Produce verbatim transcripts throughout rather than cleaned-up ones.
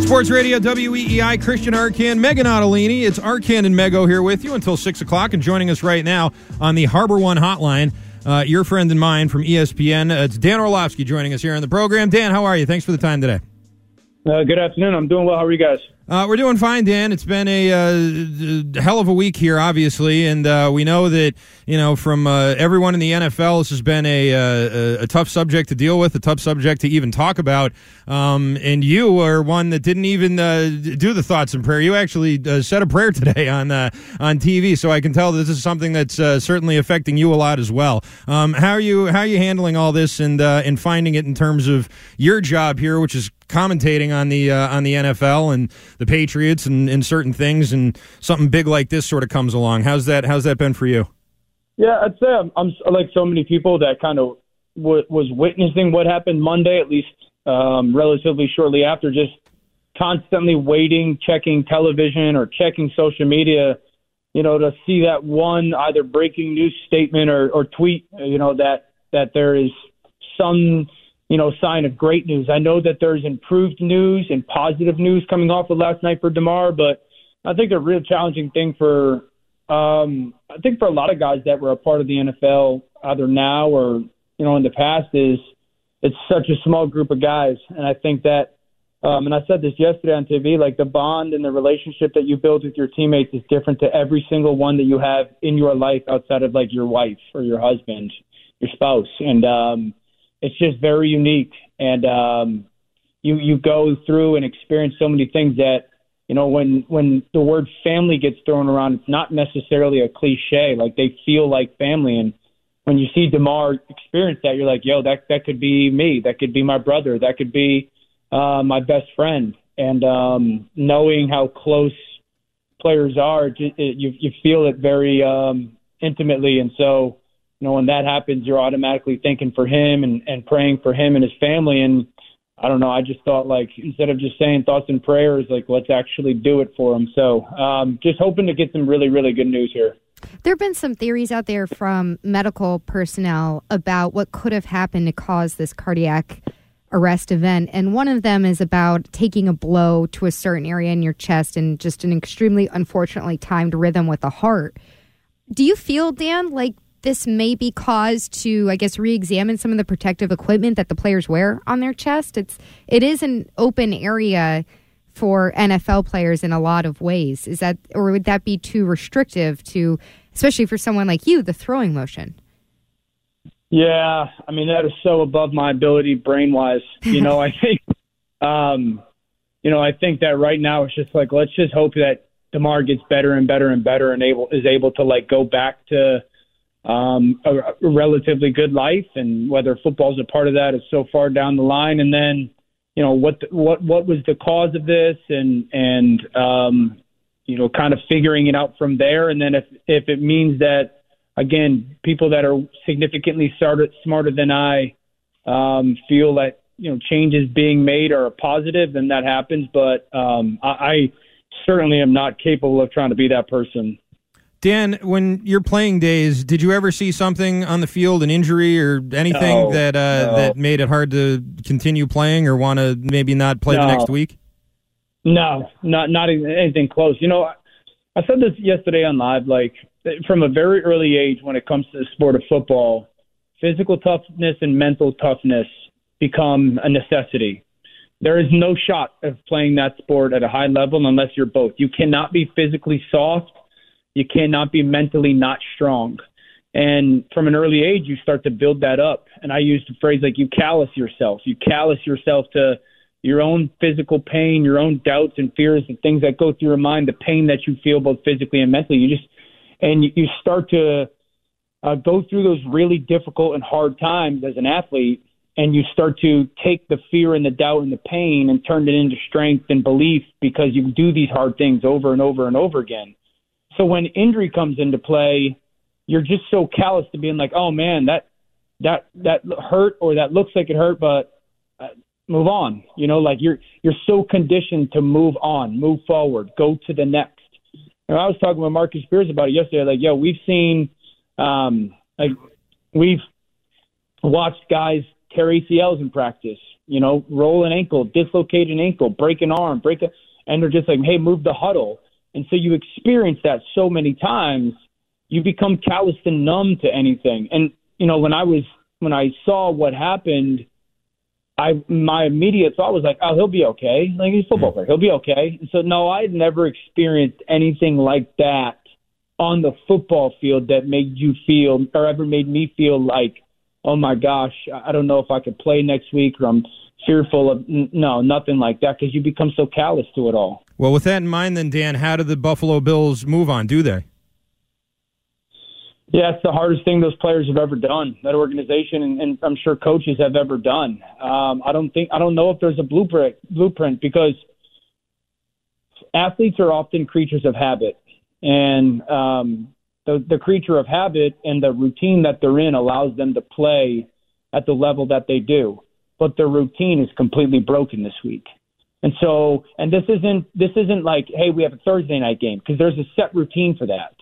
Sports Radio W E E I, Christian Arcan, Megan Ottolini. It's Arcan and Mego here with you until six o'clock. And joining us right now on the Harbor One Hotline, uh, your friend and mine from E S P N, uh, it's Dan Orlovsky joining us here on the program. Dan, how are you? Thanks for the time today. Uh, good afternoon. I'm doing well. How are you guys? Uh, we're doing fine, Dan. It's been a uh, hell of a week here, obviously, and uh, we know that you know from uh, everyone in the N F L, this has been a, a a tough subject to deal with, a tough subject to even talk about. Um, and you are one that didn't even uh, do the thoughts and prayer. You actually uh, said a prayer today on uh, on T V, so I can tell this is something that's uh, certainly affecting you a lot as well. Um, how are you? How are you handling all this and uh, and finding it in terms of your job here, which is commentating on the uh, on the N F L and the Patriots and, and certain things, and something big like this sort of comes along. How's that? How's that been for you? Yeah, I'd say I'm, I'm like so many people that kind of w- was witnessing what happened Monday, at least um, relatively shortly after, just constantly waiting, checking television or checking social media, you know, to see that one either breaking news statement or, or tweet, you know, that, that there is some – you know, sign of great news. I know that there's improved news and positive news coming off of last night for DeMar, but I think a real challenging thing for, um, I think for a lot of guys that were a part of the N F L either now or, you know, in the past is it's such a small group of guys. And I think that, um, and I said this yesterday on T V, like the bond and the relationship that you build with your teammates is different to every single one that you have in your life outside of like your wife or your husband, your spouse. And, um, it's just very unique, and um, you you go through and experience so many things that, you know, when when the word family gets thrown around, it's not necessarily a cliche. Like, they feel like family, and when you see DeMar experience that, you're like, yo, that, that could be me. That could be my brother. That could be uh, my best friend. And um, knowing how close players are, it, it, you, you feel it very um, intimately, and so – you know, when that happens, you're automatically thinking for him and, and praying for him and his family. And I don't know, I just thought, like, instead of just saying thoughts and prayers, like, let's actually do it for him. So um, just hoping to get some really, really good news here. There have been some theories out there from medical personnel about what could have happened to cause this cardiac arrest event. And one of them is about taking a blow to a certain area in your chest and just an extremely unfortunately timed rhythm with the heart. Do you feel, Dan, like, this may be cause to, I guess, re-examine some of the protective equipment that the players wear on their chest? It's it is an open area for N F L players in a lot of ways. Is that, or would that be too restrictive to, especially for someone like you, the throwing motion? Yeah, I mean, that is so above my ability brain-wise. You know, I think, um, you know, I think that right now it's just like, let's just hope that DeMar gets better and better and better and able is able to like go back to Um, a relatively good life, and whether football's a part of that is so far down the line. And then, you know, what the, what what was the cause of this, and and um, you know, kind of figuring it out from there. And then if if it means that, again, people that are significantly started, smarter than I um, feel that, you know, changes being made are a positive, then that happens. But um, I, I certainly am not capable of trying to be that person. Dan, when your playing days, did you ever see something on the field, an injury or anything no, that uh, no. that made it hard to continue playing or want to maybe not play no. the next week? No, not not anything close. You know, I, I said this yesterday on live, like, from a very early age when it comes to the sport of football, physical toughness and mental toughness become a necessity. There is no shot of playing that sport at a high level unless you're both. You cannot be physically soft. You cannot be mentally not strong. And from an early age, you start to build that up. And I used the phrase like you callous yourself. You callous yourself to your own physical pain, your own doubts and fears and things that go through your mind, the pain that you feel both physically and mentally. You just and you start to uh, go through those really difficult and hard times as an athlete, and you start to take the fear and the doubt and the pain and turn it into strength and belief because you do these hard things over and over and over again. So when injury comes into play, you're just so callous to being like, oh, man, that that that hurt or that looks like it hurt, but uh, move on. You know, like you're you're so conditioned to move on, move forward, go to the next. And I was talking with Marcus Spears about it yesterday. Like, yo, we've seen um, like we've watched guys tear A C Ls in practice, you know, roll an ankle, dislocate an ankle, break an arm, break a, and they're just like, hey, move the huddle. And so you experience that so many times. You become calloused and numb to anything. And, you know, when I was, when I saw what happened, I, my immediate thought was like, oh, he'll be okay. Like he's a football player. He'll be okay. And so, no, I had never experienced anything like that on the football field that made you feel, or ever made me feel like, oh my gosh, I don't know if I could play next week, or I'm fearful of, no, nothing like that. Cause you become so callous to it all. Well, with that in mind then, Dan, how do the Buffalo Bills move on? Do they? Yeah, it's the hardest thing those players have ever done, that organization, and, and I'm sure coaches have ever done. Um, I don't think I don't know if there's a blueprint, blueprint because athletes are often creatures of habit, and um, the, the creature of habit and the routine that they're in allows them to play at the level that they do. But their routine is completely broken this week, and so and this isn't this isn't like, hey, we have a Thursday night game, because there's a set routine for that.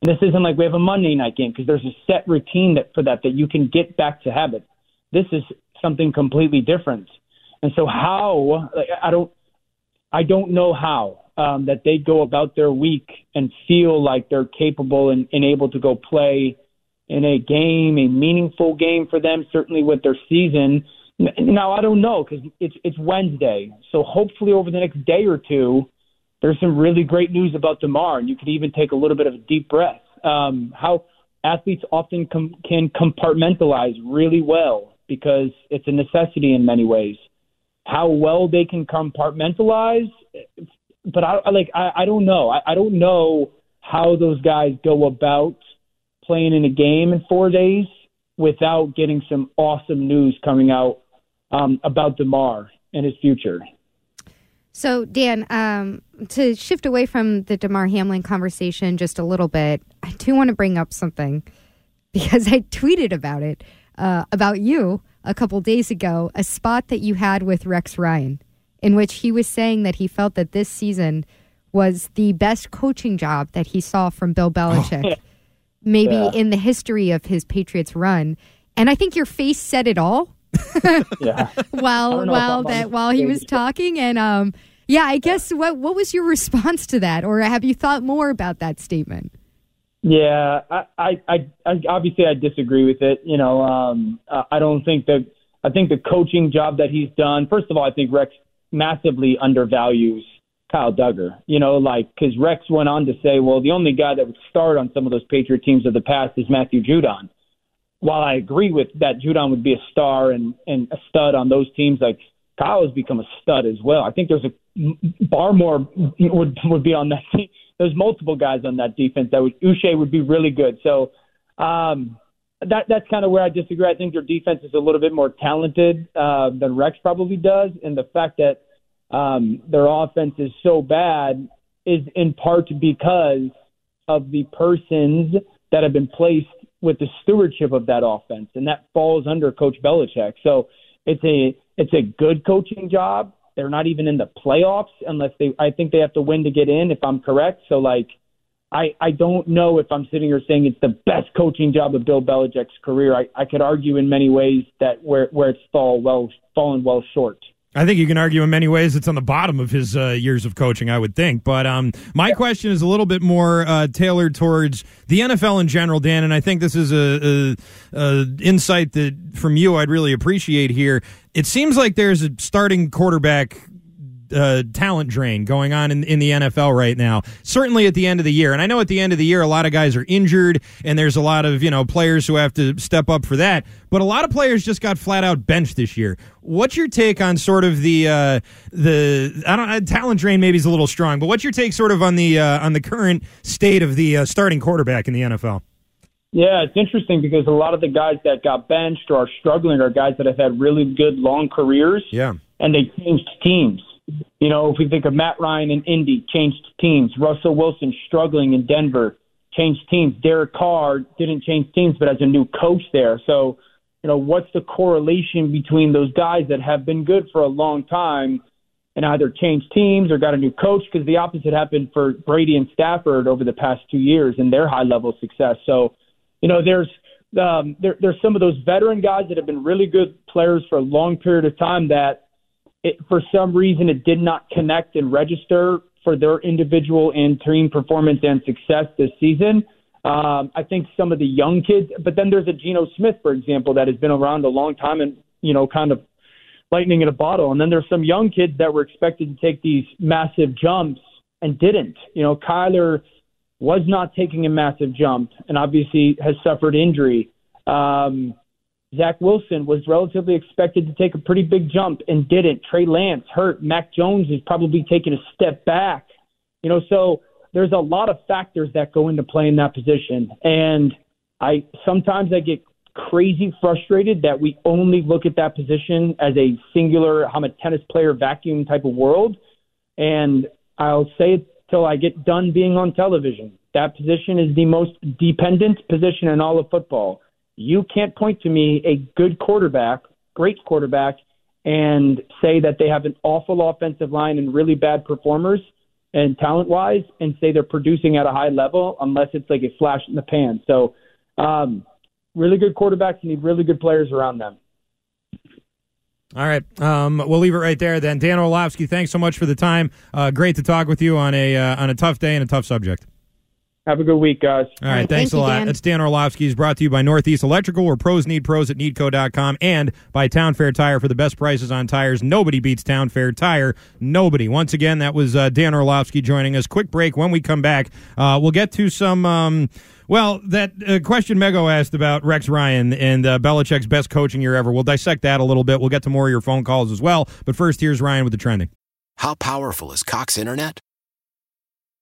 And this isn't like we have a Monday night game, because there's a set routine that for that that you can get back to habit. This is something completely different. And so how, like, I don't I don't know how um, that they go about their week and feel like they're capable and, and able to go play in a game, a meaningful game for them, certainly with their season. Now, I don't know, because it's, it's Wednesday. So hopefully over the next day or two, there's some really great news about DeMar, and you can even take a little bit of a deep breath. Um, how athletes often com- can compartmentalize really well, because it's a necessity in many ways. How well they can compartmentalize, but I like I, I don't know. I, I don't know how those guys go about playing in a game in four days without getting some awesome news coming out um, about DeMar and his future. So, Dan, um, to shift away from the DeMar Hamlin conversation just a little bit, I do want to bring up something, because I tweeted about it, uh, about you a couple days ago, a spot that you had with Rex Ryan, in which he was saying that he felt that this season was the best coaching job that he saw from Bill Belichick, oh. maybe yeah. in the history of his Patriots run. And I think your face said it all. yeah. While while that while he was talking, and um, yeah, I guess what what was your response to that, or have you thought more about that statement? Yeah, I I, I, I obviously I disagree with it. You know, um, I don't think that I think the coaching job that he's done. First of all, I think Rex massively undervalues Kyle Duggar. You know, like because Rex went on to say, well, the only guy that would start on some of those Patriot teams of the past is Matthew Judon. While I agree with that, Judon would be a star and, and a stud on those teams. Like Kyle has become a stud as well. I think there's a Barmore would would be on that team. There's multiple guys on that defense that would Uche would be really good. So um, that that's kind of where I disagree. I think their defense is a little bit more talented uh, than Rex probably does, and the fact that um, their offense is so bad is in part because of the persons that have been placed with the stewardship of that offense, and that falls under Coach Belichick. So it's a it's a good coaching job. They're not even in the playoffs unless they I think they have to win to get in, if I'm correct. So like I I don't know if I'm sitting here saying it's the best coaching job of Bill Belichick's career. I, I could argue in many ways that where where it's fall well fallen well short. I think you can argue in many ways it's on the bottom of his uh, years of coaching, I would think. But um, my question is a little bit more uh, tailored towards the N F L in general, Dan, and I think this is a, a, a insight that from you I'd really appreciate here. It seems like there's a starting quarterback Uh, talent drain going on in, in the N F L right now, certainly at the end of the year. And I know at the end of the year, a lot of guys are injured and there's a lot of, you know, players who have to step up for that. But a lot of players just got flat out benched this year. What's your take on sort of the, uh, the, I don't know, talent drain maybe is a little strong, but what's your take sort of on the, uh, on the current state of the uh, starting quarterback in the N F L? Yeah, it's interesting because a lot of the guys that got benched or are struggling are guys that have had really good long careers. Yeah. And they changed teams. You know, if we think of Matt Ryan in Indy, changed teams. Russell Wilson struggling in Denver, changed teams. Derek Carr didn't change teams, but as a new coach there. So, you know, what's the correlation between those guys that have been good for a long time and either changed teams or got a new coach? Because the opposite happened for Brady and Stafford over the past two years and their high-level success. So, you know, there's um, there, there's some of those veteran guys that have been really good players for a long period of time that, It, for some reason, it did not connect and register for their individual and team performance and success this season. Um, I think some of the young kids, but then there's a Geno Smith, for example, that has been around a long time and, you know, kind of lightning in a bottle. And then there's some young kids that were expected to take these massive jumps and didn't. You know, Kyler was not taking a massive jump and obviously has suffered injury. Um Zach Wilson was relatively expected to take a pretty big jump and didn't. Trey Lance hurt. Mac Jones is probably taking a step back. You know, so there's a lot of factors that go into playing that position. And I sometimes I get crazy frustrated that we only look at that position as a singular, I'm a tennis player vacuum type of world. And I'll say it till I get done being on television. That position is the most dependent position in all of football. You can't point to me a good quarterback, great quarterback, and say that they have an awful offensive line and really bad performers and talent-wise and say they're producing at a high level unless it's like a flash in the pan. So um, really good quarterbacks need really good players around them. All right. Um, we'll leave it right there then. Dan Orlovsky, thanks so much for the time. Uh, great to talk with you on a uh, on a tough day and a tough subject. Have a good week, guys. All right, thanks Thank a lot. You, That's Dan Orlovsky. He's brought to you by Northeast Electrical, where pros need pros at needco dot com, and by Town Fair Tire for the best prices on tires. Nobody beats Town Fair Tire. Nobody. Once again, that was uh, Dan Orlovsky joining us. Quick break. When we come back, uh, we'll get to some... Um, Well, that uh, question Mego asked about Rex Ryan and uh, Belichick's best coaching year ever. We'll dissect that a little bit. We'll get to more of your phone calls as well. But first, here's Ryan with the trending. How powerful is Cox Internet?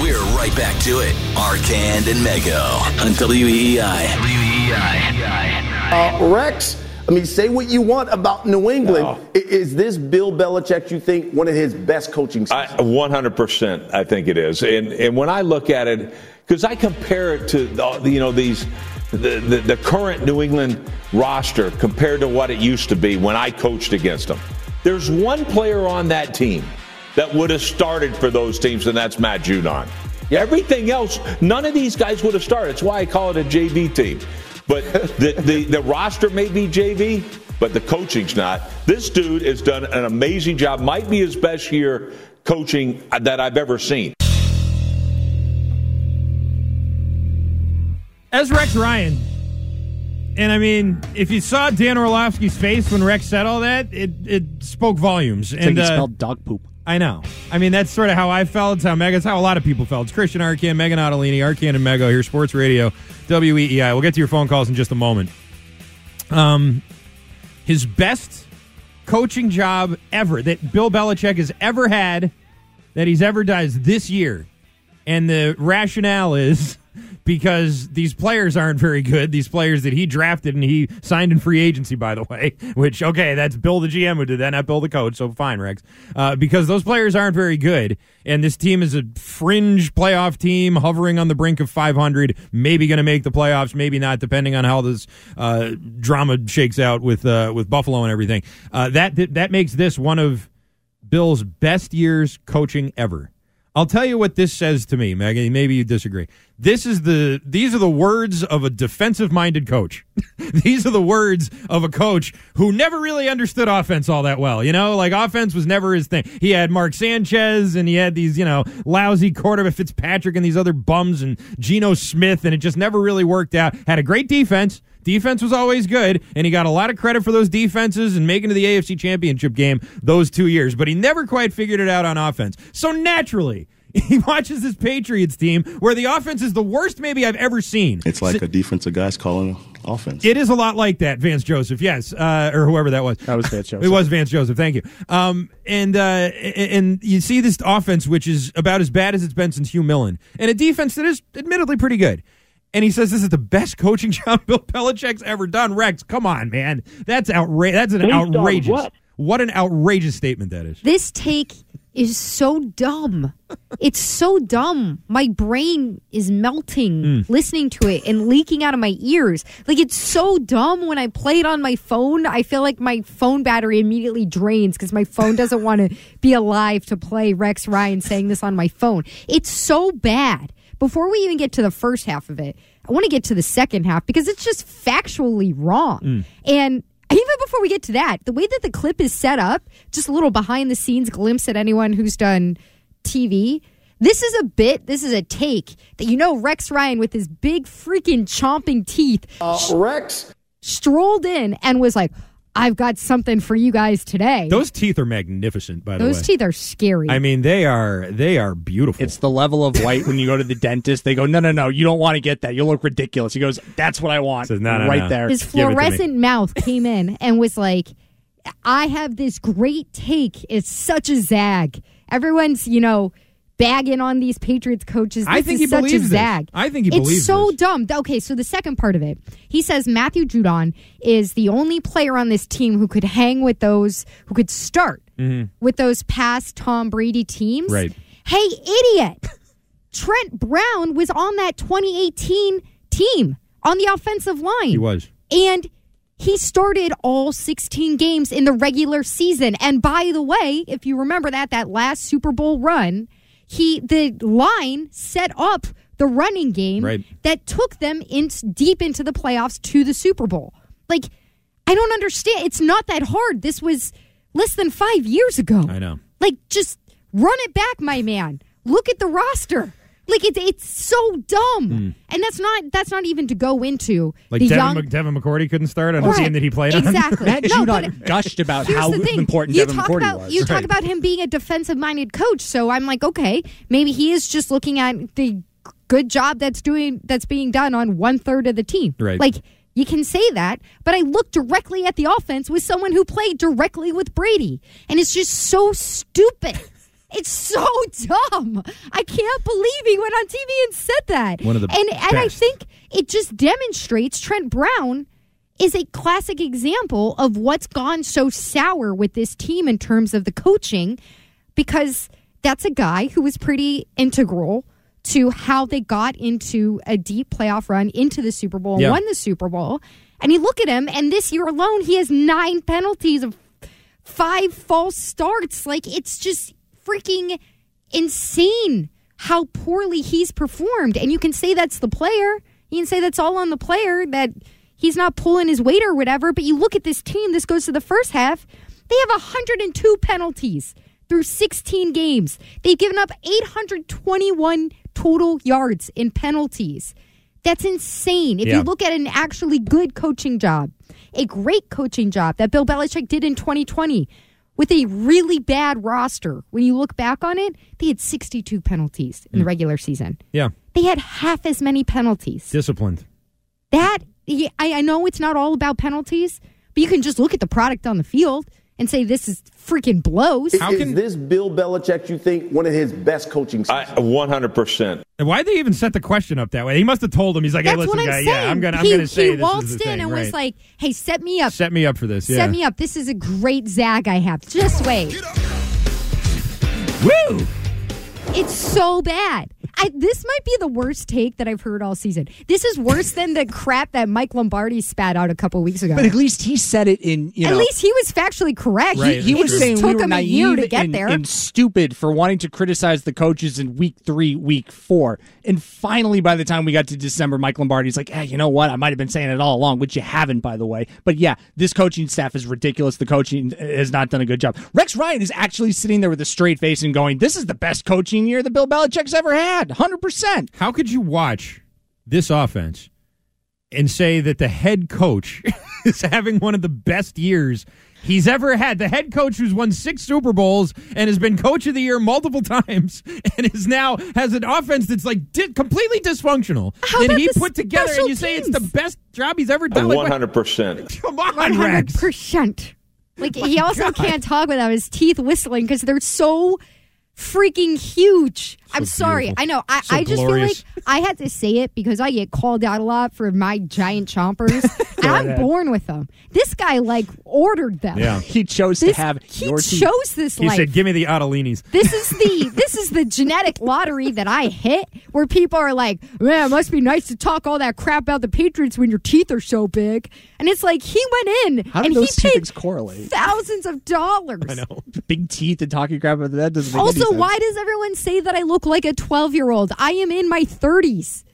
We're right back to it. Arcand and Mego on W E E I. W E E I. Uh, Rex, I mean, say what you want about New England. No. Is this Bill Belichick, you think, one of his best coaching seasons? I, one hundred percent I think it is. And and when I look at it, because I compare it to, you know, these the, the, the current New England roster compared to what it used to be when I coached against them. There's one player on that team that would have started for those teams, and that's Matt Judon. Yeah. Everything else, none of these guys would have started. That's why I call it a J V team. But the, the, the roster may be J V, but the coaching's not. This dude has done an amazing job. Might be his best year coaching that I've ever seen. As Rex Ryan, and I mean, if you saw Dan Orlovsky's face when Rex said all that, it, it spoke volumes. It's and, like he uh, smelled dog poop. I know. I mean, that's sort of how I felt. It's how Megan's, how a lot of people felt. It's Christian Arcand, Megan Ottolini, Arcand and Mego here, Sports Radio W E E I. We'll get to your phone calls in just a moment. Um, his best coaching job ever that Bill Belichick has ever had, that he's ever done, is this year. And the rationale is because these players aren't very good, these players that he drafted and he signed in free agency, by the way, which, okay, that's Bill the G M who did that, not Bill the coach, so fine, Rex. Uh, because those players aren't very good, and this team is a fringe playoff team hovering on the brink of five hundred, maybe going to make the playoffs, maybe not, depending on how this uh, drama shakes out with uh, with Buffalo and everything. Uh, that that makes this one of Bill's best years coaching ever. I'll tell you what this says to me, Megan. Maybe you disagree. This is the these are the words of a defensive-minded coach. These are the words of a coach who never really understood offense all that well. You know, like offense was never his thing. He had Mark Sanchez and he had these, you know, lousy quarterback Fitzpatrick and these other bums and Geno Smith, and it just never really worked out. Had a great defense. Defense was always good, and he got a lot of credit for those defenses and making it to the A F C Championship game those two years. But he never quite figured it out on offense. So naturally, he watches this Patriots team where the offense is the worst maybe I've ever seen. It's like so, a defensive guy's calling offense. It is a lot like that, Vance Joseph, yes, uh, or whoever that was. That was Vance Joseph. It was Vance Joseph, thank you. Um, and uh, and you see this offense, which is about as bad as it's been since Hugh Millen, and a defense that is admittedly pretty good. And he says this is the best coaching job Bill Belichick's ever done. Rex, come on, man. That's outra- That's an Based outrageous. What? what an outrageous statement that is. This take is so dumb. It's so dumb. My brain is melting mm. listening to it and leaking out of my ears. Like, it's so dumb. When I play it on my phone, I feel like my phone battery immediately drains because my phone doesn't want to be alive to play Rex Ryan saying this on my phone. It's so bad. Before we even get to the first half of it, I want to get to the second half because it's just factually wrong. Mm. And even before we get to that, the way that the clip is set up, just a little behind-the-scenes glimpse at anyone who's done T V, this is a bit, this is a take that, you know, Rex Ryan with his big freaking chomping teeth uh, sh- Rex strolled in and was like, I've got something for you guys today. Those teeth are magnificent, by the way. Those teeth are scary. I mean, they are they are beautiful. It's the level of white when you go to the dentist. They go, no, no, no, you don't want to get that. You'll look ridiculous. He goes, that's what I want. Says, no, no, right no. there. His fluorescent mouth came in and was like, I have this great take. It's such a zag. Everyone's, you know, bagging on these Patriots coaches. This I think is he such believes a zag. This. I think he it's believes It's so this. dumb. Okay, so the second part of it, he says Matthew Judon is the only player on this team who could hang with those, who could start mm-hmm. with those past Tom Brady teams. Right. Hey, idiot! Trent Brown was on that twenty eighteen team on the offensive line. He was. And he started all sixteen games in the regular season. And by the way, if you remember that, that last Super Bowl run, He the line set up the running game right. that took them in, deep into the playoffs to the Super Bowl. Like, I don't understand. It's not that hard. This was less than five years ago. I know. Like, just run it back, my man. Look at the roster. Like, it's it's so dumb. Mm. And that's not that's not even to go into. Like, the Devin, young... M- Devin McCourty couldn't start on right. the team that he played exactly. on. Exactly. no, Judon gushed about how important you Devin McCourty about, was. You right. talk about him being a defensive-minded coach, so I'm like, okay, maybe he is just looking at the good job that's doing that's being done on one-third of the team. Right. Like, you can say that, but I look directly at the offense with someone who played directly with Brady, and it's just so stupid. It's so dumb. I can't believe he went on T V and said that. One of the and, best. And I think it just demonstrates Trent Brown is a classic example of what's gone so sour with this team in terms of the coaching, because that's a guy who was pretty integral to how they got into a deep playoff run into the Super Bowl, yeah. won the Super Bowl. And you look at him, and this year alone, he has nine penalties of five false starts. Like, it's just freaking insane how poorly he's performed. And you can say that's the player. You can say that's all on the player, that he's not pulling his weight or whatever. But you look at this team, this goes to the first half, they have one hundred two penalties through sixteen games. They've given up eight hundred twenty-one total yards in penalties. That's insane. If yeah. you look at an actually good coaching job, a great coaching job that Bill Belichick did in twenty twenty with a really bad roster, when you look back on it, they had sixty-two penalties in mm. the regular season. Yeah. They had half as many penalties. Disciplined. That, I, I know it's not all about penalties, but you can just look at the product on the field and say this is freaking blows. Is, is this Bill Belichick, you think, one of his best coaching seasons? one hundred percent. Why did they even set the question up that way? He must have told him. He's like, that's hey, listen, guy, saying. yeah, I'm going to say this waltzed is the in thing. And right. was like, hey, set me up. Set me up for this, yeah. Set me up. This is a great zag I have. Just wait. Woo! It's so bad. I, this might be the worst take that I've heard all season. This is worse than the crap that Mike Lombardi spat out a couple weeks ago. But at least he said it in, you know. At least he was factually correct. Right, he he was saying we were naive to get and, there. and stupid for wanting to criticize the coaches in week three, week four. And finally, by the time we got to December, Mike Lombardi's like, hey, you know what? I might have been saying it all along, which you haven't, by the way. But yeah, this coaching staff is ridiculous. The coaching has not done a good job. Rex Ryan is actually sitting there with a straight face and going, this is the best coaching year that Bill Belichick's ever had. one hundred percent. How could you watch this offense and say that the head coach is having one of the best years he's ever had? The head coach who's won six Super Bowls and has been coach of the year multiple times and is now has an offense that's like di- completely dysfunctional. How and he put together and you teams? say it's the best job he's ever done. Like, one hundred percent. Come on, one hundred percent. Rex. Like, he also God. can't talk without his teeth whistling because they're so freaking huge. So I'm sorry. Beautiful. I know. I, so I just glorious. feel like I had to say it because I get called out a lot for my giant chompers. I'm ahead. born with them. This guy, like, ordered them. Yeah. He chose this, to have He your chose teeth. this life. He said, give me the Ottolinis. This is the this is the genetic lottery that I hit, where people are like, man, it must be nice to talk all that crap about the Patriots when your teeth are so big. And it's like, he went in How and he paid correlate? thousands of dollars. I know. Big teeth and talking crap about that doesn't make also, any sense. Also, why does everyone say that I look like a twelve-year-old? I am in my thirties.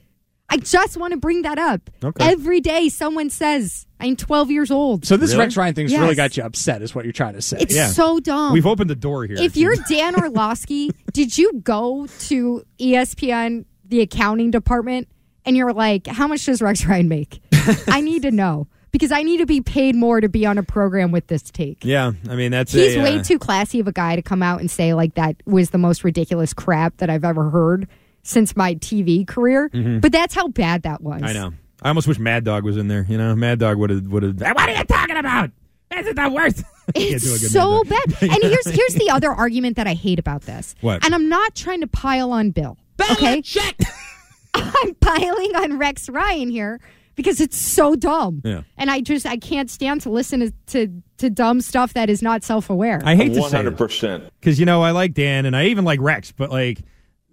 I just want to bring that up. Okay. Every day someone says, I'm twelve years old. So this really? Rex Ryan thing's yes. really got you upset is what you're trying to say. It's yeah. so dumb. We've opened the door here. If you're Dan Orlovsky, did you go to E S P N, the accounting department, and you're like, how much does Rex Ryan make? I need to know, because I need to be paid more to be on a program with this take. Yeah, I mean, that's He's a, way uh, too classy of a guy to come out and say, like, that was the most ridiculous crap that I've ever heard since my T V career. Mm-hmm. But that's how bad that was. I know. I almost wish Mad Dog was in there. You know, Mad Dog would have... What are you talking about? This is the worst. It's so bad. And here's here's the other argument that I hate about this. What? And I'm not trying to pile on Bill. Belichick! Okay? I'm piling on Rex Ryan here, because it's so dumb. Yeah. And I just, I can't stand to listen to, to, to dumb stuff that is not self-aware. I hate to one hundred percent. Say one hundred percent. Because, you know, I like Dan, and I even like Rex, but, like,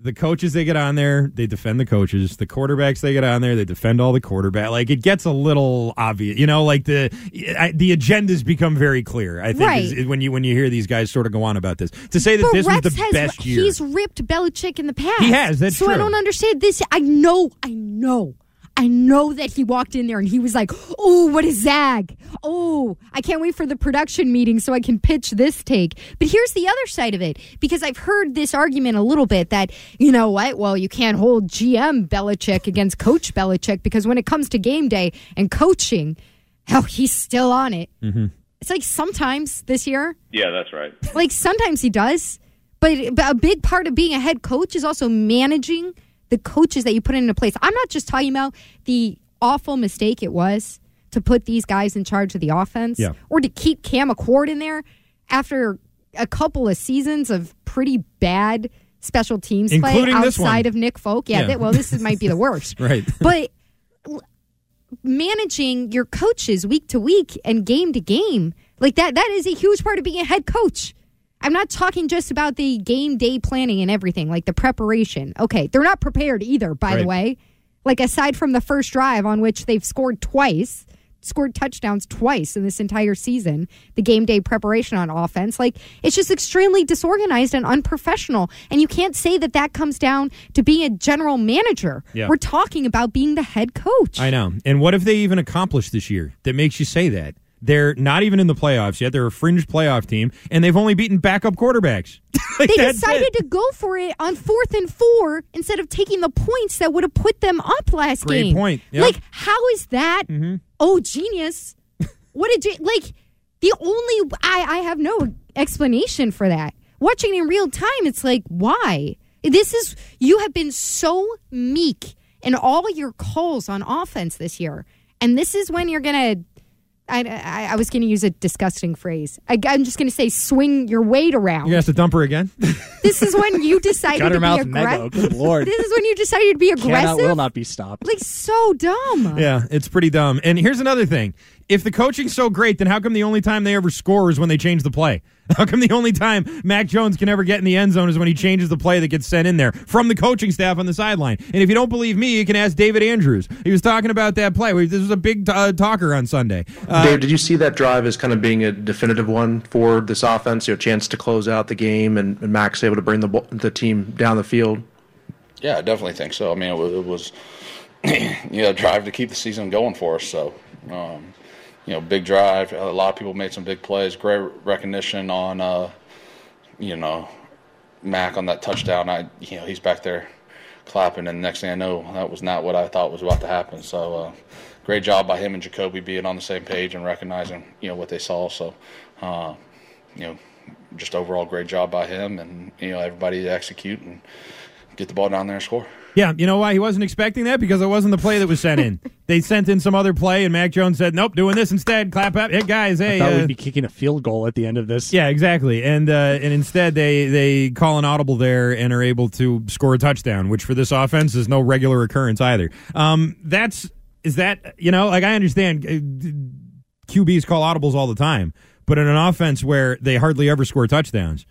the coaches they get on there, they defend the coaches. The quarterbacks they get on there, they defend all the quarterbacks. Like, it gets a little obvious. You know, like, the I, the agendas become very clear, I think, right. is, is when you when you hear these guys sort of go on about this. To say that but this Rex was the has, best year. He's ripped Belichick in the past. He has, that's so true. So I don't understand this. I know, I know. I know that he walked in there and he was like, oh, what a zag. Oh, I can't wait for the production meeting so I can pitch this take. But here's the other side of it, because I've heard this argument a little bit that, you know what, well, you can't hold G M Belichick against Coach Belichick, because when it comes to game day and coaching, hell, he's still on it. Mm-hmm. It's like sometimes this year. Yeah, that's right. Like sometimes he does. But a big part of being a head coach is also managing the coaches that you put into place. I'm not just talking about the awful mistake it was to put these guys in charge of the offense yeah. or to keep Cam Accord in there after a couple of seasons of pretty bad special teams Including play outside of Nick Folk. Yeah, yeah. That, well, this is, might be the worst. Right. But managing your coaches week to week and game to game, like that, that is a huge part of being a head coach. I'm not talking just about the game day planning and everything, like the preparation. Okay, they're not prepared either, by right. the way. Like, aside from the first drive on which they've scored twice, scored touchdowns twice in this entire season, the game day preparation on offense, like, it's just extremely disorganized and unprofessional. And you can't say that that comes down to being a general manager. Yeah. We're talking about being the head coach. I know. And what have they even accomplished this year that makes you say that? They're not even in the playoffs yet. They're a fringe playoff team, and they've only beaten backup quarterbacks. Like, they decided it. to go for it on fourth and four instead of taking the points that would have put them up last Great game. Great point. Yep. Like, how is that? Mm-hmm. Oh, genius. What did you, like, the only, I, I have no explanation for that. Watching in real time, it's like, why? This is, you have been so meek in all your calls on offense this year, and this is when you're going to, I, I, I was going to use a disgusting phrase. I, I'm just going to say, swing your weight around. You have to dump her again. This is when you decided to be aggressive. Good Lord. This is when you decided to be aggressive. Cannot, will not be stopped. Like, so dumb. Yeah, it's pretty dumb. And here's another thing: if the coaching's so great, then how come the only time they ever score is when they change the play? How come the only time Mac Jones can ever get in the end zone is when he changes the play that gets sent in there from the coaching staff on the sideline? And if you don't believe me, you can ask David Andrews. He was talking about that play. This was a big uh, talker on Sunday. Uh, Dave, did you see that drive as kind of being a definitive one for this offense? You know, chance to close out the game, and, and Mac's able to bring the the team down the field. Yeah, I definitely think so. I mean, it was, it was you know, a drive to keep the season going for us. So. Um, You know, big drive. A lot of people made some big plays. Great recognition on, uh, you know, Mac on that touchdown. I, you know, he's back there clapping, and next thing I know, that was not what I thought was about to happen. So, uh, great job by him and Jakobi being on the same page and recognizing, you know, what they saw. So, uh, you know, just overall great job by him and, you know, everybody to execute and get the ball down there and score. Yeah, you know why he wasn't expecting that? Because it wasn't the play that was sent in. They sent in some other play, and Mac Jones said, nope, doing this instead. Clap up. Hey, guys, hey. I thought uh, we'd be kicking a field goal at the end of this. Yeah, exactly. And uh, and instead they, they call an audible there and are able to score a touchdown, which for this offense is no regular occurrence either. Um, that's – is that – you know, like, I understand Q Bs call audibles all the time, but in an offense where they hardly ever score touchdowns,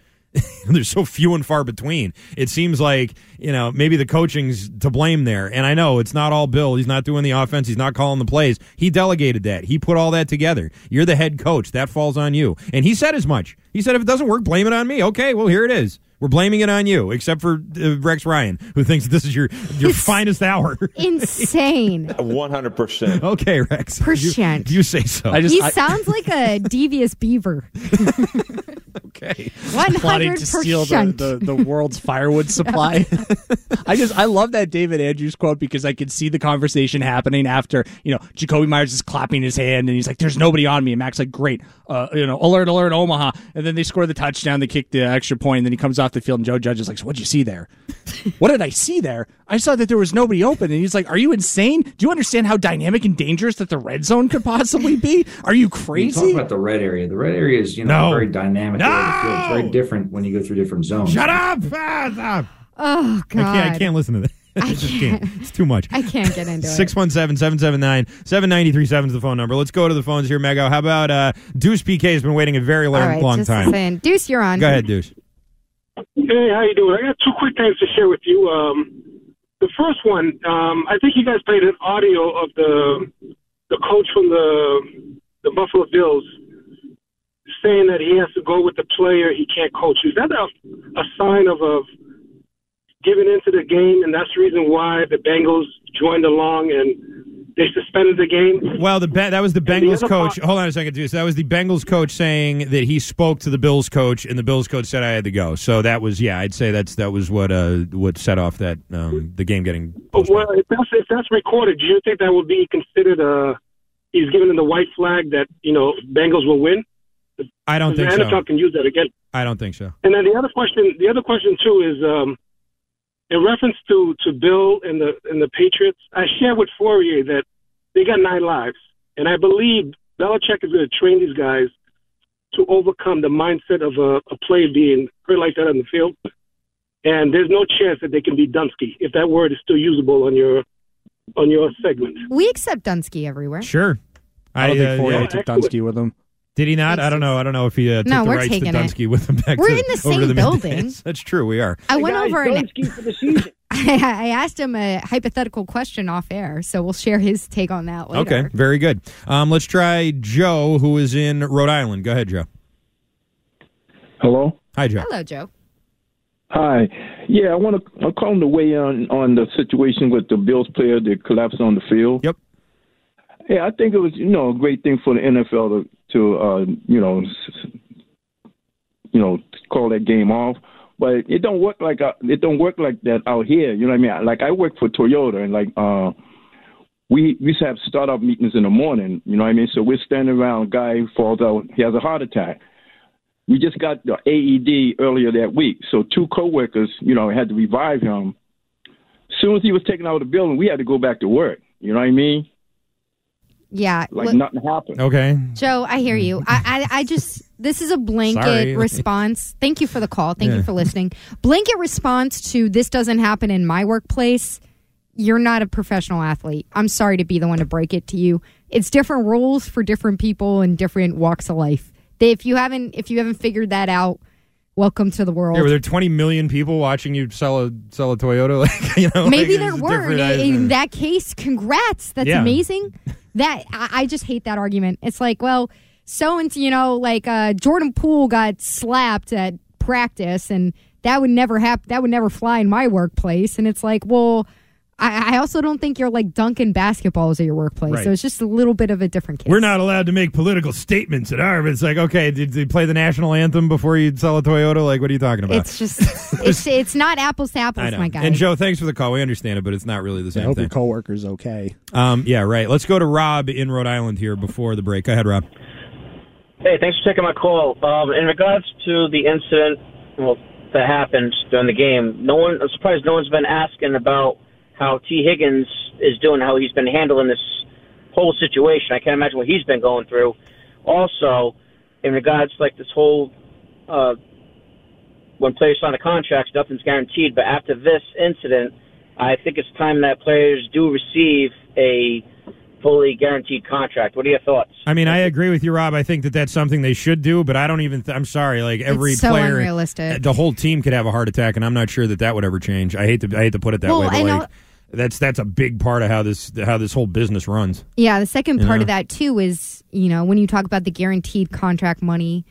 there's so few and far between. It seems like, you know, maybe the coaching's to blame there. And I know it's not all Bill. He's not doing the offense. He's not calling the plays. He delegated that. He put all that together. You're the head coach. That falls on you. And he said as much. He said, if it doesn't work, blame it on me. Okay, well, here it is. We're blaming it on you, except for uh, Rex Ryan, who thinks this is your, your finest hour. Insane. one hundred percent. Okay, Rex. Percent. You, you say so. I just, he I, sounds like a devious beaver. Okay. one hundred percent. Plotting to steal the, the, the world's firewood supply. I just, I love that David Andrews quote because I could see the conversation happening after, you know, Jakobi Meyers is clapping his hand and he's like, there's nobody on me. And Mac's like, great. Uh, you know, alert, alert, Omaha. And then they score the touchdown. They kick the extra point, and then he comes off the field, and Joe Judge is like, so what'd you see there? What did I see there? I saw that there was nobody open. And he's like, are you insane? Do you understand how dynamic and dangerous that the red zone could possibly be? Are you crazy? Talk about the red area. The red area is, you know, no. very dynamic. No! It's very different when you go through different zones. Shut up! Oh, God. I can't, I can't listen to this. I can't. It's too much. I can't get into it. six one seven, seven seven nine, seven nine three seven is the phone number. Let's go to the phones here, Mego. How about uh, Deuce P K has been waiting a very long, right, long just time. Saying. Deuce, you're on. Go ahead, Deuce. Hey, how you doing? I got two quick things to share with you. Um, the first one, um, I think you guys played an audio of the the coach from the the Buffalo Bills saying that he has to go with the player. He can't coach. Is that a, a sign of, of giving into the game, and that's the reason why the Bengals joined along and they suspended the game? Well, the be- that was the Bengals the coach. Part- Hold on a second, Deuce. That was the Bengals coach saying that he spoke to the Bills coach, and the Bills coach said I had to go. So that was, yeah, I'd say that's that was what uh, what set off that um, the game getting postponed. Well, if that's, if that's recorded, do you think that would be considered uh, he's giving them the white flag that, you know, Bengals will win? I don't think so. The N F L can use that again. I don't think so. And then the other question, the other question too is. Um, In reference to, to Bill and the and the Patriots, I share with Fourier that they got nine lives, and I believe Belichick is going to train these guys to overcome the mindset of a, a player being hurt like that on the field. And there's no chance that they can be Dunsky, if that word is still usable on your on your segment. We accept Dunsky everywhere. Sure. I, I don't think Fourier uh, yeah, took Dunsky with him. Did he not? I don't know. I don't know if he uh, took no, the rights to Dunsky it. with him back we're to in the same the building. Mid-days. That's true. We are. I the went over and for the season. I, I asked him a hypothetical question off air, so we'll share his take on that later. Okay, very good. Um, let's try Joe, who is in Rhode Island. Go ahead, Joe. Hello. Hi, Joe. Hello, Joe. Hi. Yeah, I want to I'm calling to weigh in on, on the situation with the Bills player that collapsed on the field. Yep. Yeah, I think it was, you know, a great thing for the N F L to, to uh, you know, you know, call that game off. But it don't work like uh, it don't work like that out here. You know what I mean? Like I work for Toyota, and like uh, we we used to have startup meetings in the morning. You know what I mean? So we're standing around. A guy falls out. He has a heart attack. We just got the A E D earlier that week. So two coworkers, you know, had to revive him. As soon as he was taken out of the building, we had to go back to work. You know what I mean? Yeah. Like look, nothing happened. Okay. Joe, I hear you. I, I, I just, this is a blanket Sorry. response. Thank you for the call. Thank yeah. you for listening. Blanket response to this doesn't happen in my workplace. You're not a professional athlete. I'm sorry to be the one to break it to you. It's different rules for different people in different walks of life. They, if you haven't if you haven't figured that out, welcome to the world. Yeah, were there twenty million people watching you sell a sell a Toyota? Like, you know, maybe like there were. In, in that case, congrats. That's yeah. amazing. That I, I just hate that argument. It's like, well, so and you know, like uh, Jordan Poole got slapped at practice, and that would never happen. That would never fly in my workplace. And it's like, well, I also don't think you're like dunking basketballs at your workplace. Right. So it's just a little bit of a different case. We're not allowed to make political statements at our. It's like, okay, did they play the national anthem before you sell a Toyota? Like, what are you talking about? It's just, it's, it's not apples to apples, my guy. And Joe, thanks for the call. We understand it, but it's not really the same I hope thing. Your coworker's okay. Um, yeah, right. Let's go to Rob in Rhode Island here before the break. Go ahead, Rob. Hey, thanks for taking my call. Um, in regards to the incident well, that happened during the game, no one. I'm surprised no one's been asking about how T. Higgins is doing, how he's been handling this whole situation. I can't imagine what he's been going through. Also, in regards to like this whole, uh, when players sign the contracts, nothing's guaranteed. But after this incident, I think it's time that players do receive a fully guaranteed contract. What are your thoughts? I mean, I agree with you, Rob. I think that that's something they should do, but I don't even, th- I'm sorry, like every it's so player, unrealistic. The whole team could have a heart attack, and I'm not sure that that would ever change. I hate to, I hate to put it that well, way, but like, That's that's a big part of how this how this whole business runs. Yeah, the second part you know? of that, too, is, you know, when you talk about the guaranteed contract money,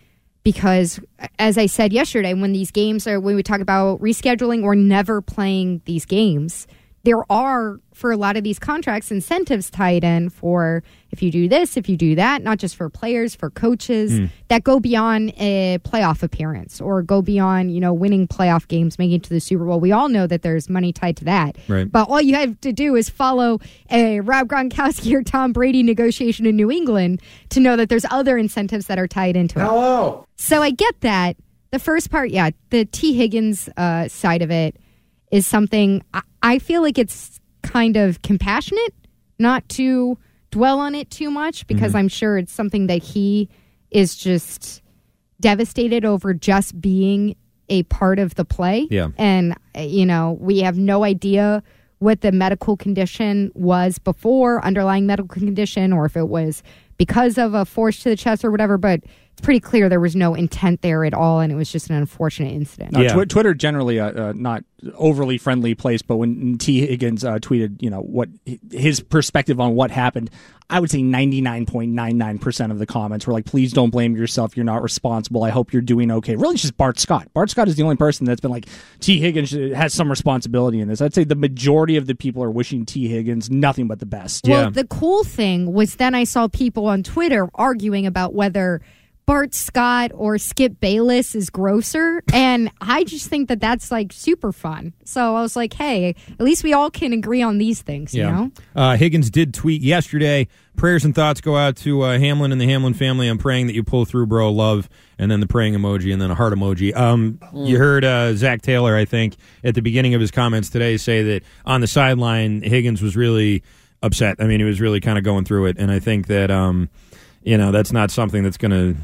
because as I said yesterday, when these games are, when we talk about rescheduling or never playing these games, there are, for a lot of these contracts, incentives tied in for if you do this, if you do that, not just for players, for coaches mm. that go beyond a playoff appearance or go beyond, you know, winning playoff games, making it to the Super Bowl. We all know that there's money tied to that. Right. But all you have to do is follow a Rob Gronkowski or Tom Brady negotiation in New England to know that there's other incentives that are tied into it. Hello. So I get that. The first part, yeah, the T. Higgins uh, side of it is something I, I feel like it's kind of compassionate not to dwell on it too much because mm-hmm. I'm sure it's something that he is just devastated over just being a part of the play. Yeah. And, you know, we have no idea what the medical condition was before, underlying medical condition, or if it was because of a force to the chest or whatever, but it's pretty clear there was no intent there at all, and it was just an unfortunate incident. No, yeah. tw- Twitter generally uh, uh, not overly friendly place, but when T. Higgins uh, tweeted, you know, what his perspective on what happened, I would say ninety-nine point nine nine percent of the comments were like, please don't blame yourself, you're not responsible, I hope you're doing okay. Really, it's just Bart Scott. Bart Scott is the only person that's been like, T. Higgins has some responsibility in this. I'd say the majority of the people are wishing T. Higgins nothing but the best. Well, yeah. The cool thing was then I saw people on Twitter arguing about whether Bart Scott or Skip Bayless is grosser, and I just think that that's like super fun. So I was like, hey, at least we all can agree on these things, yeah. you know? Uh, Higgins did tweet yesterday, prayers and thoughts go out to uh, Hamlin and the Hamlin family. I'm praying that you pull through, bro, love, and then the praying emoji and then a heart emoji. Um, mm. You heard uh, Zach Taylor, I think, at the beginning of his comments today say that on the sideline, Higgins was really upset. I mean, he was really kind of going through it, and I think that, um, you know, that's not something that's going to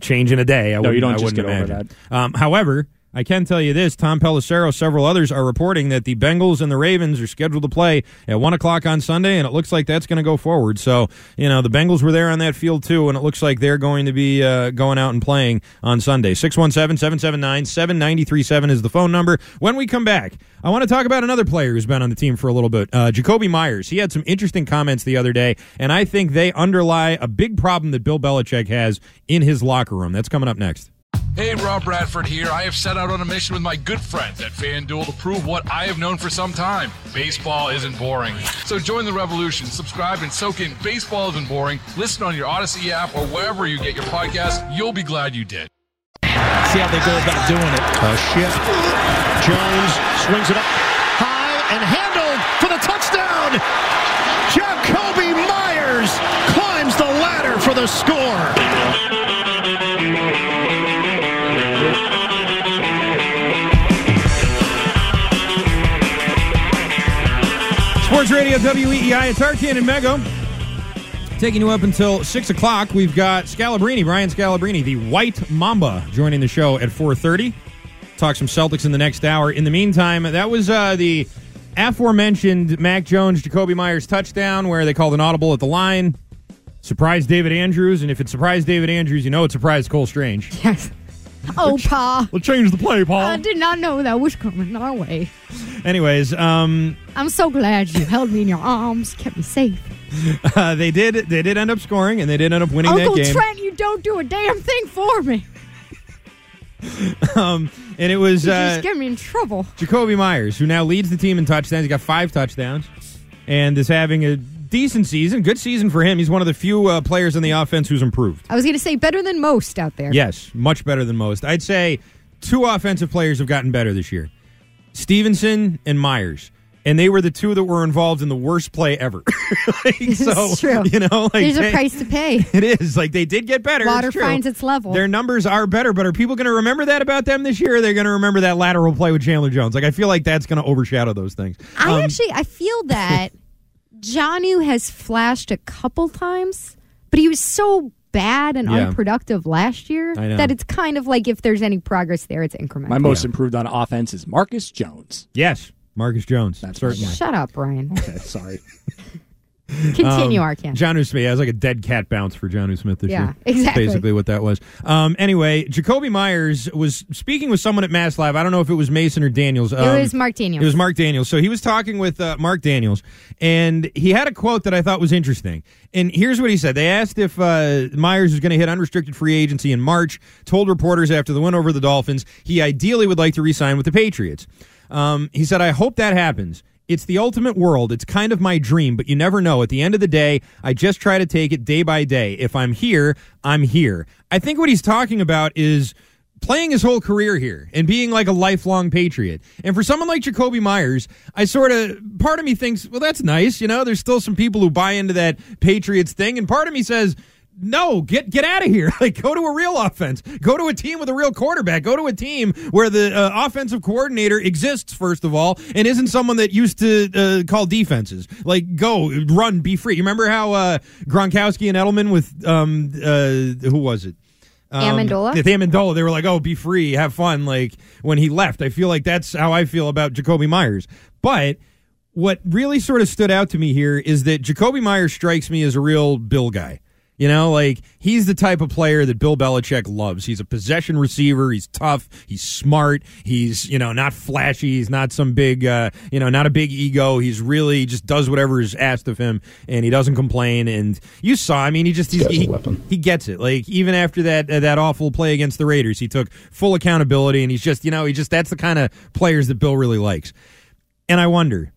change in a day. I no, you don't I just get imagine. over that. Um, however, I can tell you this. Tom Pelissero, several others are reporting that the Bengals and the Ravens are scheduled to play at one o'clock on Sunday, and it looks like that's going to go forward. So, you know, the Bengals were there on that field, too, and it looks like they're going to be uh, going out and playing on Sunday. six one seven, seven seven nine, seven nine three seven is the phone number. When we come back, I want to talk about another player who's been on the team for a little bit, uh, Jakobi Meyers. He had some interesting comments the other day, and I think they underlie a big problem that Bill Belichick has in his locker room. That's coming up next. Hey, Rob Bradford here. I have set out on a mission with my good friends at FanDuel to prove what I have known for some time. Baseball isn't boring. So join the revolution. Subscribe and soak in Baseball Isn't Boring. Listen on your Odyssey app or wherever you get your podcast. You'll be glad you did. See how they go about doing it. A shift. Jones swings it up high and handled for the touchdown. Jakobi Meyers climbs the ladder for the score. Sports Radio W E E I, it's Arcan and Mego. Taking you up until six o'clock, we've got Scalabrini, Brian Scalabrini, the White Mamba, joining the show at four thirty. Talk some Celtics in the next hour. In the meantime, that was uh, the aforementioned Mac Jones, Jakobi Meyers touchdown, where they called an audible at the line. Surprised David Andrews, and if it surprised David Andrews, you know it surprised Cole Strange. Yes. Oh, Pa. We'll change the play, Pa. I did not know that was coming our way. Anyways, um... I'm so glad you held me in your arms, kept me safe. Uh, they did They did end up scoring, and they did end up winning Uncle that game. Uncle Trent, you don't do a damn thing for me. um, and it was... You uh, just get me in trouble. Jakobi Meyers, who now leads the team in touchdowns. He's got five touchdowns, and is having a decent season. Good season for him. He's one of the few uh, players in the offense who's improved. I was going to say better than most out there. Yes, much better than most. I'd say two offensive players have gotten better this year. Stevenson and Meyers. And they were the two that were involved in the worst play ever. like, so, it's true. You know, like There's they, a price to pay. It is. Like, they did get better. Water it's finds its level. Their numbers are better, but are people going to remember that about them this year, or are they going to remember that lateral play with Chandler Jones? Like, I feel like that's going to overshadow those things. I um, actually, I feel that Jonnu has flashed a couple times, but he was so bad and yeah. unproductive last year that it's kind of like if there's any progress there, it's incremental. My most yeah. improved on offense is Marcus Jones. Yes, Marcus Jones. That's certainly. Shut up, Brian. Okay, sorry. Continue, um, Arcan. Jonnu Smith. Yeah, it was like a dead cat bounce for Jonnu Smith this yeah, year. Yeah, exactly. Basically what that was. Um, anyway, Jakobi Meyers was speaking with someone at Mass Live. I don't know if it was Mason or Daniels. Um, it was Mark Daniels. It was Mark Daniels. So he was talking with uh, Mark Daniels, and he had a quote that I thought was interesting. And here's what he said. They asked if uh, Meyers was going to hit unrestricted free agency in March, told reporters after the win over the Dolphins he ideally would like to re-sign with the Patriots. Um, he said, I hope that happens. It's the ultimate world. It's kind of my dream, but you never know. At the end of the day, I just try to take it day by day. If I'm here, I'm here. I think what he's talking about is playing his whole career here and being like a lifelong Patriot. And for someone like Jakobi Meyers, I sort of, part of me thinks, well, that's nice. You know, there's still some people who buy into that Patriots thing. And part of me says, no, get get out of here. Like, go to a real offense. Go to a team with a real quarterback. Go to a team where the uh, offensive coordinator exists, first of all, and isn't someone that used to uh, call defenses. Like, go, run, be free. You remember how uh, Gronkowski and Edelman with, um, uh, who was it? Um, Amendola? The Amendola, they were like, oh, be free, have fun, like, when he left. I feel like that's how I feel about Jakobi Meyers. But what really sort of stood out to me here is that Jakobi Meyers strikes me as a real Bill guy. You know, like, he's the type of player that Bill Belichick loves. He's a possession receiver. He's tough. He's smart. He's, you know, not flashy. He's not some big, uh, you know, not a big ego. He's really just does whatever is asked of him, and he doesn't complain. And you saw, I mean, he just, he's, he, he, he gets it. Like, even after that uh, that awful play against the Raiders, he took full accountability, and he's just, you know, he just, that's the kind of players that Bill really likes. And I wonder,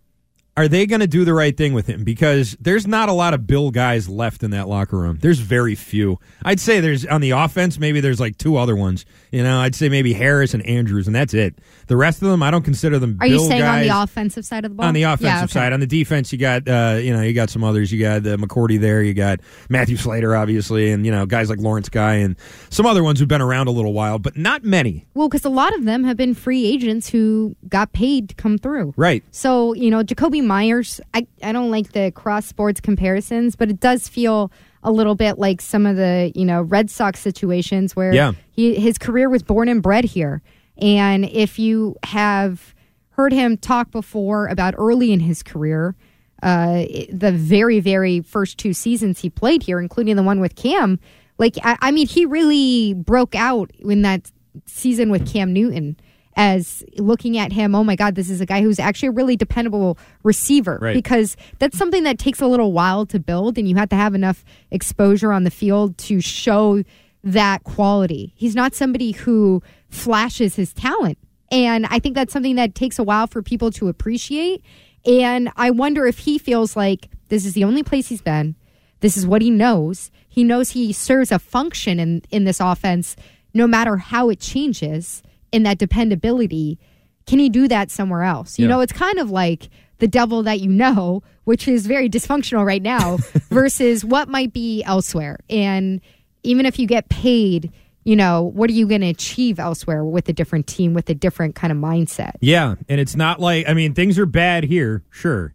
are they going to do the right thing with him? Because there's not a lot of Bill guys left in that locker room. There's very few. I'd say there's, on the offense, maybe there's like two other ones. You know, I'd say maybe Harris and Andrews, and that's it. The rest of them, I don't consider them Bill guys. Are you saying on the offensive side of the ball? On the offensive yeah, okay. side. On the defense, you got, uh, you know, you got some others. You got uh, McCourty there. You got Matthew Slater, obviously, and, you know, guys like Lawrence Guy and some other ones who've been around a little while, but not many. Well, because a lot of them have been free agents who got paid to come through. Right. So, you know, Jakobi Meyers, I, I don't like the cross sports comparisons, but it does feel a little bit like some of the, you know, Red Sox situations where yeah. he, his career was born and bred here. And if you have heard him talk before about early in his career, uh, the very, very first two seasons he played here, including the one with Cam, like, I, I mean, he really broke out in that season with Cam Newton as looking at him, oh my God, this is a guy who's actually a really dependable receiver, right? Because that's something that takes a little while to build, and you have to have enough exposure on the field to show that quality. He's not somebody who flashes his talent. And I think that's something that takes a while for people to appreciate. And I wonder if he feels like this is the only place he's been. This is what he knows. He knows he serves a function in, in this offense, no matter how it changes, in that dependability. Can he do that somewhere else? You yeah. know, it's kind of like the devil that you know, which is very dysfunctional right now, versus what might be elsewhere. And even if you get paid, you know, what are you going to achieve elsewhere with a different team, with a different kind of mindset? Yeah, and it's not like, I mean, things are bad here, sure,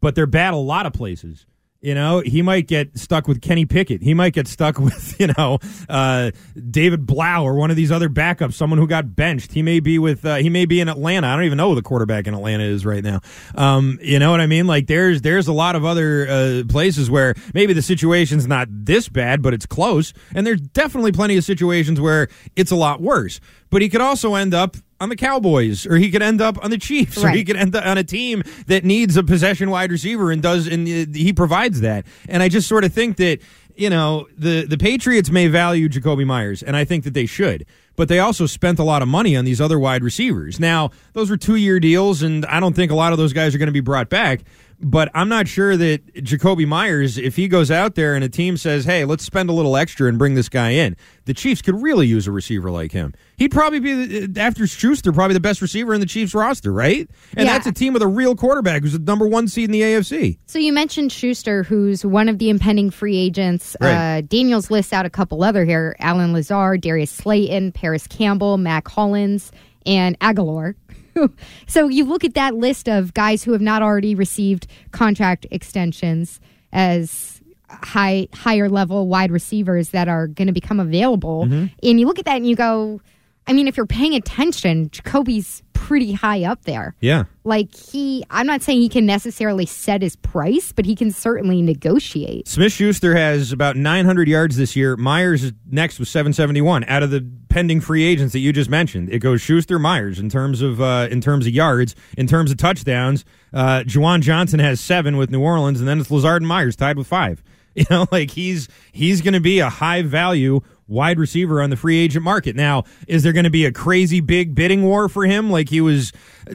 but they're bad a lot of places. You know, he might get stuck with Kenny Pickett. He might get stuck with, you know, uh, David Blau or one of these other backups, someone who got benched. He may be with, uh, he may be in Atlanta. I don't even know who the quarterback in Atlanta is right now. Um, you know what I mean? Like, there's there's a lot of other uh, places where maybe the situation's not this bad, but it's close. And there's definitely plenty of situations where it's a lot worse. But he could also end up on the Cowboys, or he could end up on the Chiefs, right, or he could end up on a team that needs a possession wide receiver and does, and he provides that. And I just sort of think that, you know, the, the Patriots may value Jakobi Meyers, and I think that they should, but they also spent a lot of money on these other wide receivers. Now, those were two-year deals, and I don't think a lot of those guys are going to be brought back, but I'm not sure that Jakobi Meyers, if he goes out there and a team says, hey, let's spend a little extra and bring this guy in, the Chiefs could really use a receiver like him. He'd probably be, after Schuster, probably the best receiver in the Chiefs roster, right? And yeah. that's a team with a real quarterback who's the number one seed in the A F C. So you mentioned Schuster, who's one of the impending free agents. Right. Uh, Daniels lists out a couple other here. Allen Lazard, Darius Slayton, Paris Campbell, Mac Hollins, and Aguilar. So you look at that list of guys who have not already received contract extensions as high higher level wide receivers that are going to become available. Mm-hmm. And you look at that and you go, I mean, if you're paying attention, Jacoby's pretty high up there. Yeah. Like, he, I'm not saying he can necessarily set his price, but he can certainly negotiate. Smith-Schuster has about nine hundred yards this year. Meyers is next with seven seventy-one. Out of the pending free agents that you just mentioned, it goes Schuster, Meyers in terms of uh, in terms of yards, in terms of touchdowns. Uh, Juwan Johnson has seven with New Orleans, and then it's Lazard and Meyers tied with five. You know, like, he's he's going to be a high value wide receiver on the free agent market. Now, is there going to be a crazy big bidding war for him like he was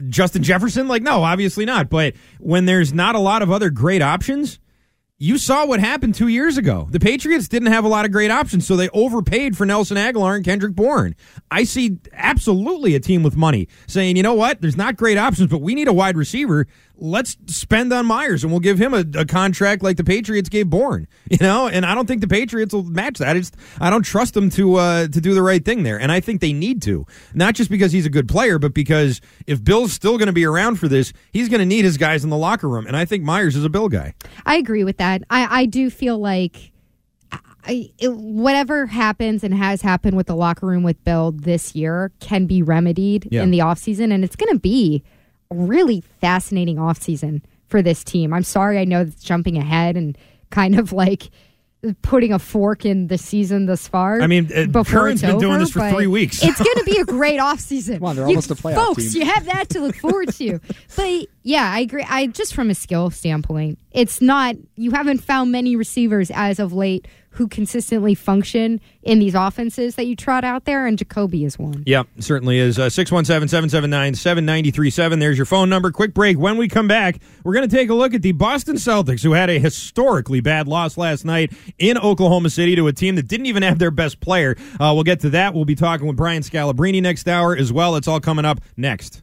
Justin Jefferson? Like, no, obviously not. But when there's not a lot of other great options, you saw what happened two years ago. The Patriots didn't have a lot of great options, so they overpaid for Nelson Aguilar and Kendrick Bourne. I see absolutely a team with money saying, you know what, there's not great options, but we need a wide receiver. Let's spend on Meyers, and we'll give him a, a contract like the Patriots gave Bourne. You know, and I don't think the Patriots will match that. I just I don't trust them to uh, to do the right thing there, and I think they need to. Not just because he's a good player, but because if Bill's still going to be around for this, he's going to need his guys in the locker room, and I think Meyers is a Bill guy. I agree with that. I, I do feel like I, it, whatever happens and has happened with the locker room with Bill this year can be remedied yeah. in the offseason, and it's going to be a really fascinating offseason for this team. I'm sorry, I know it's jumping ahead and kind of like putting a fork in the season thus far. I mean, Curran's been over, doing this for three weeks. It's going to be a great offseason. Come on, they're almost you, a playoff folks, team. You have that to look forward to. But yeah, I agree. I just from a skill standpoint, it's not, you haven't found many receivers as of late who consistently function in these offenses that you trot out there, and Jakobi is one. Yeah, certainly is. Uh, six one seven, seven seven nine, seven nine three seven. There's your phone number. Quick break. When we come back, we're going to take a look at the Boston Celtics, who had a historically bad loss last night in Oklahoma City to a team that didn't even have their best player. Uh, we'll get to that. We'll be talking with Brian Scalabrine next hour as well. It's all coming up next.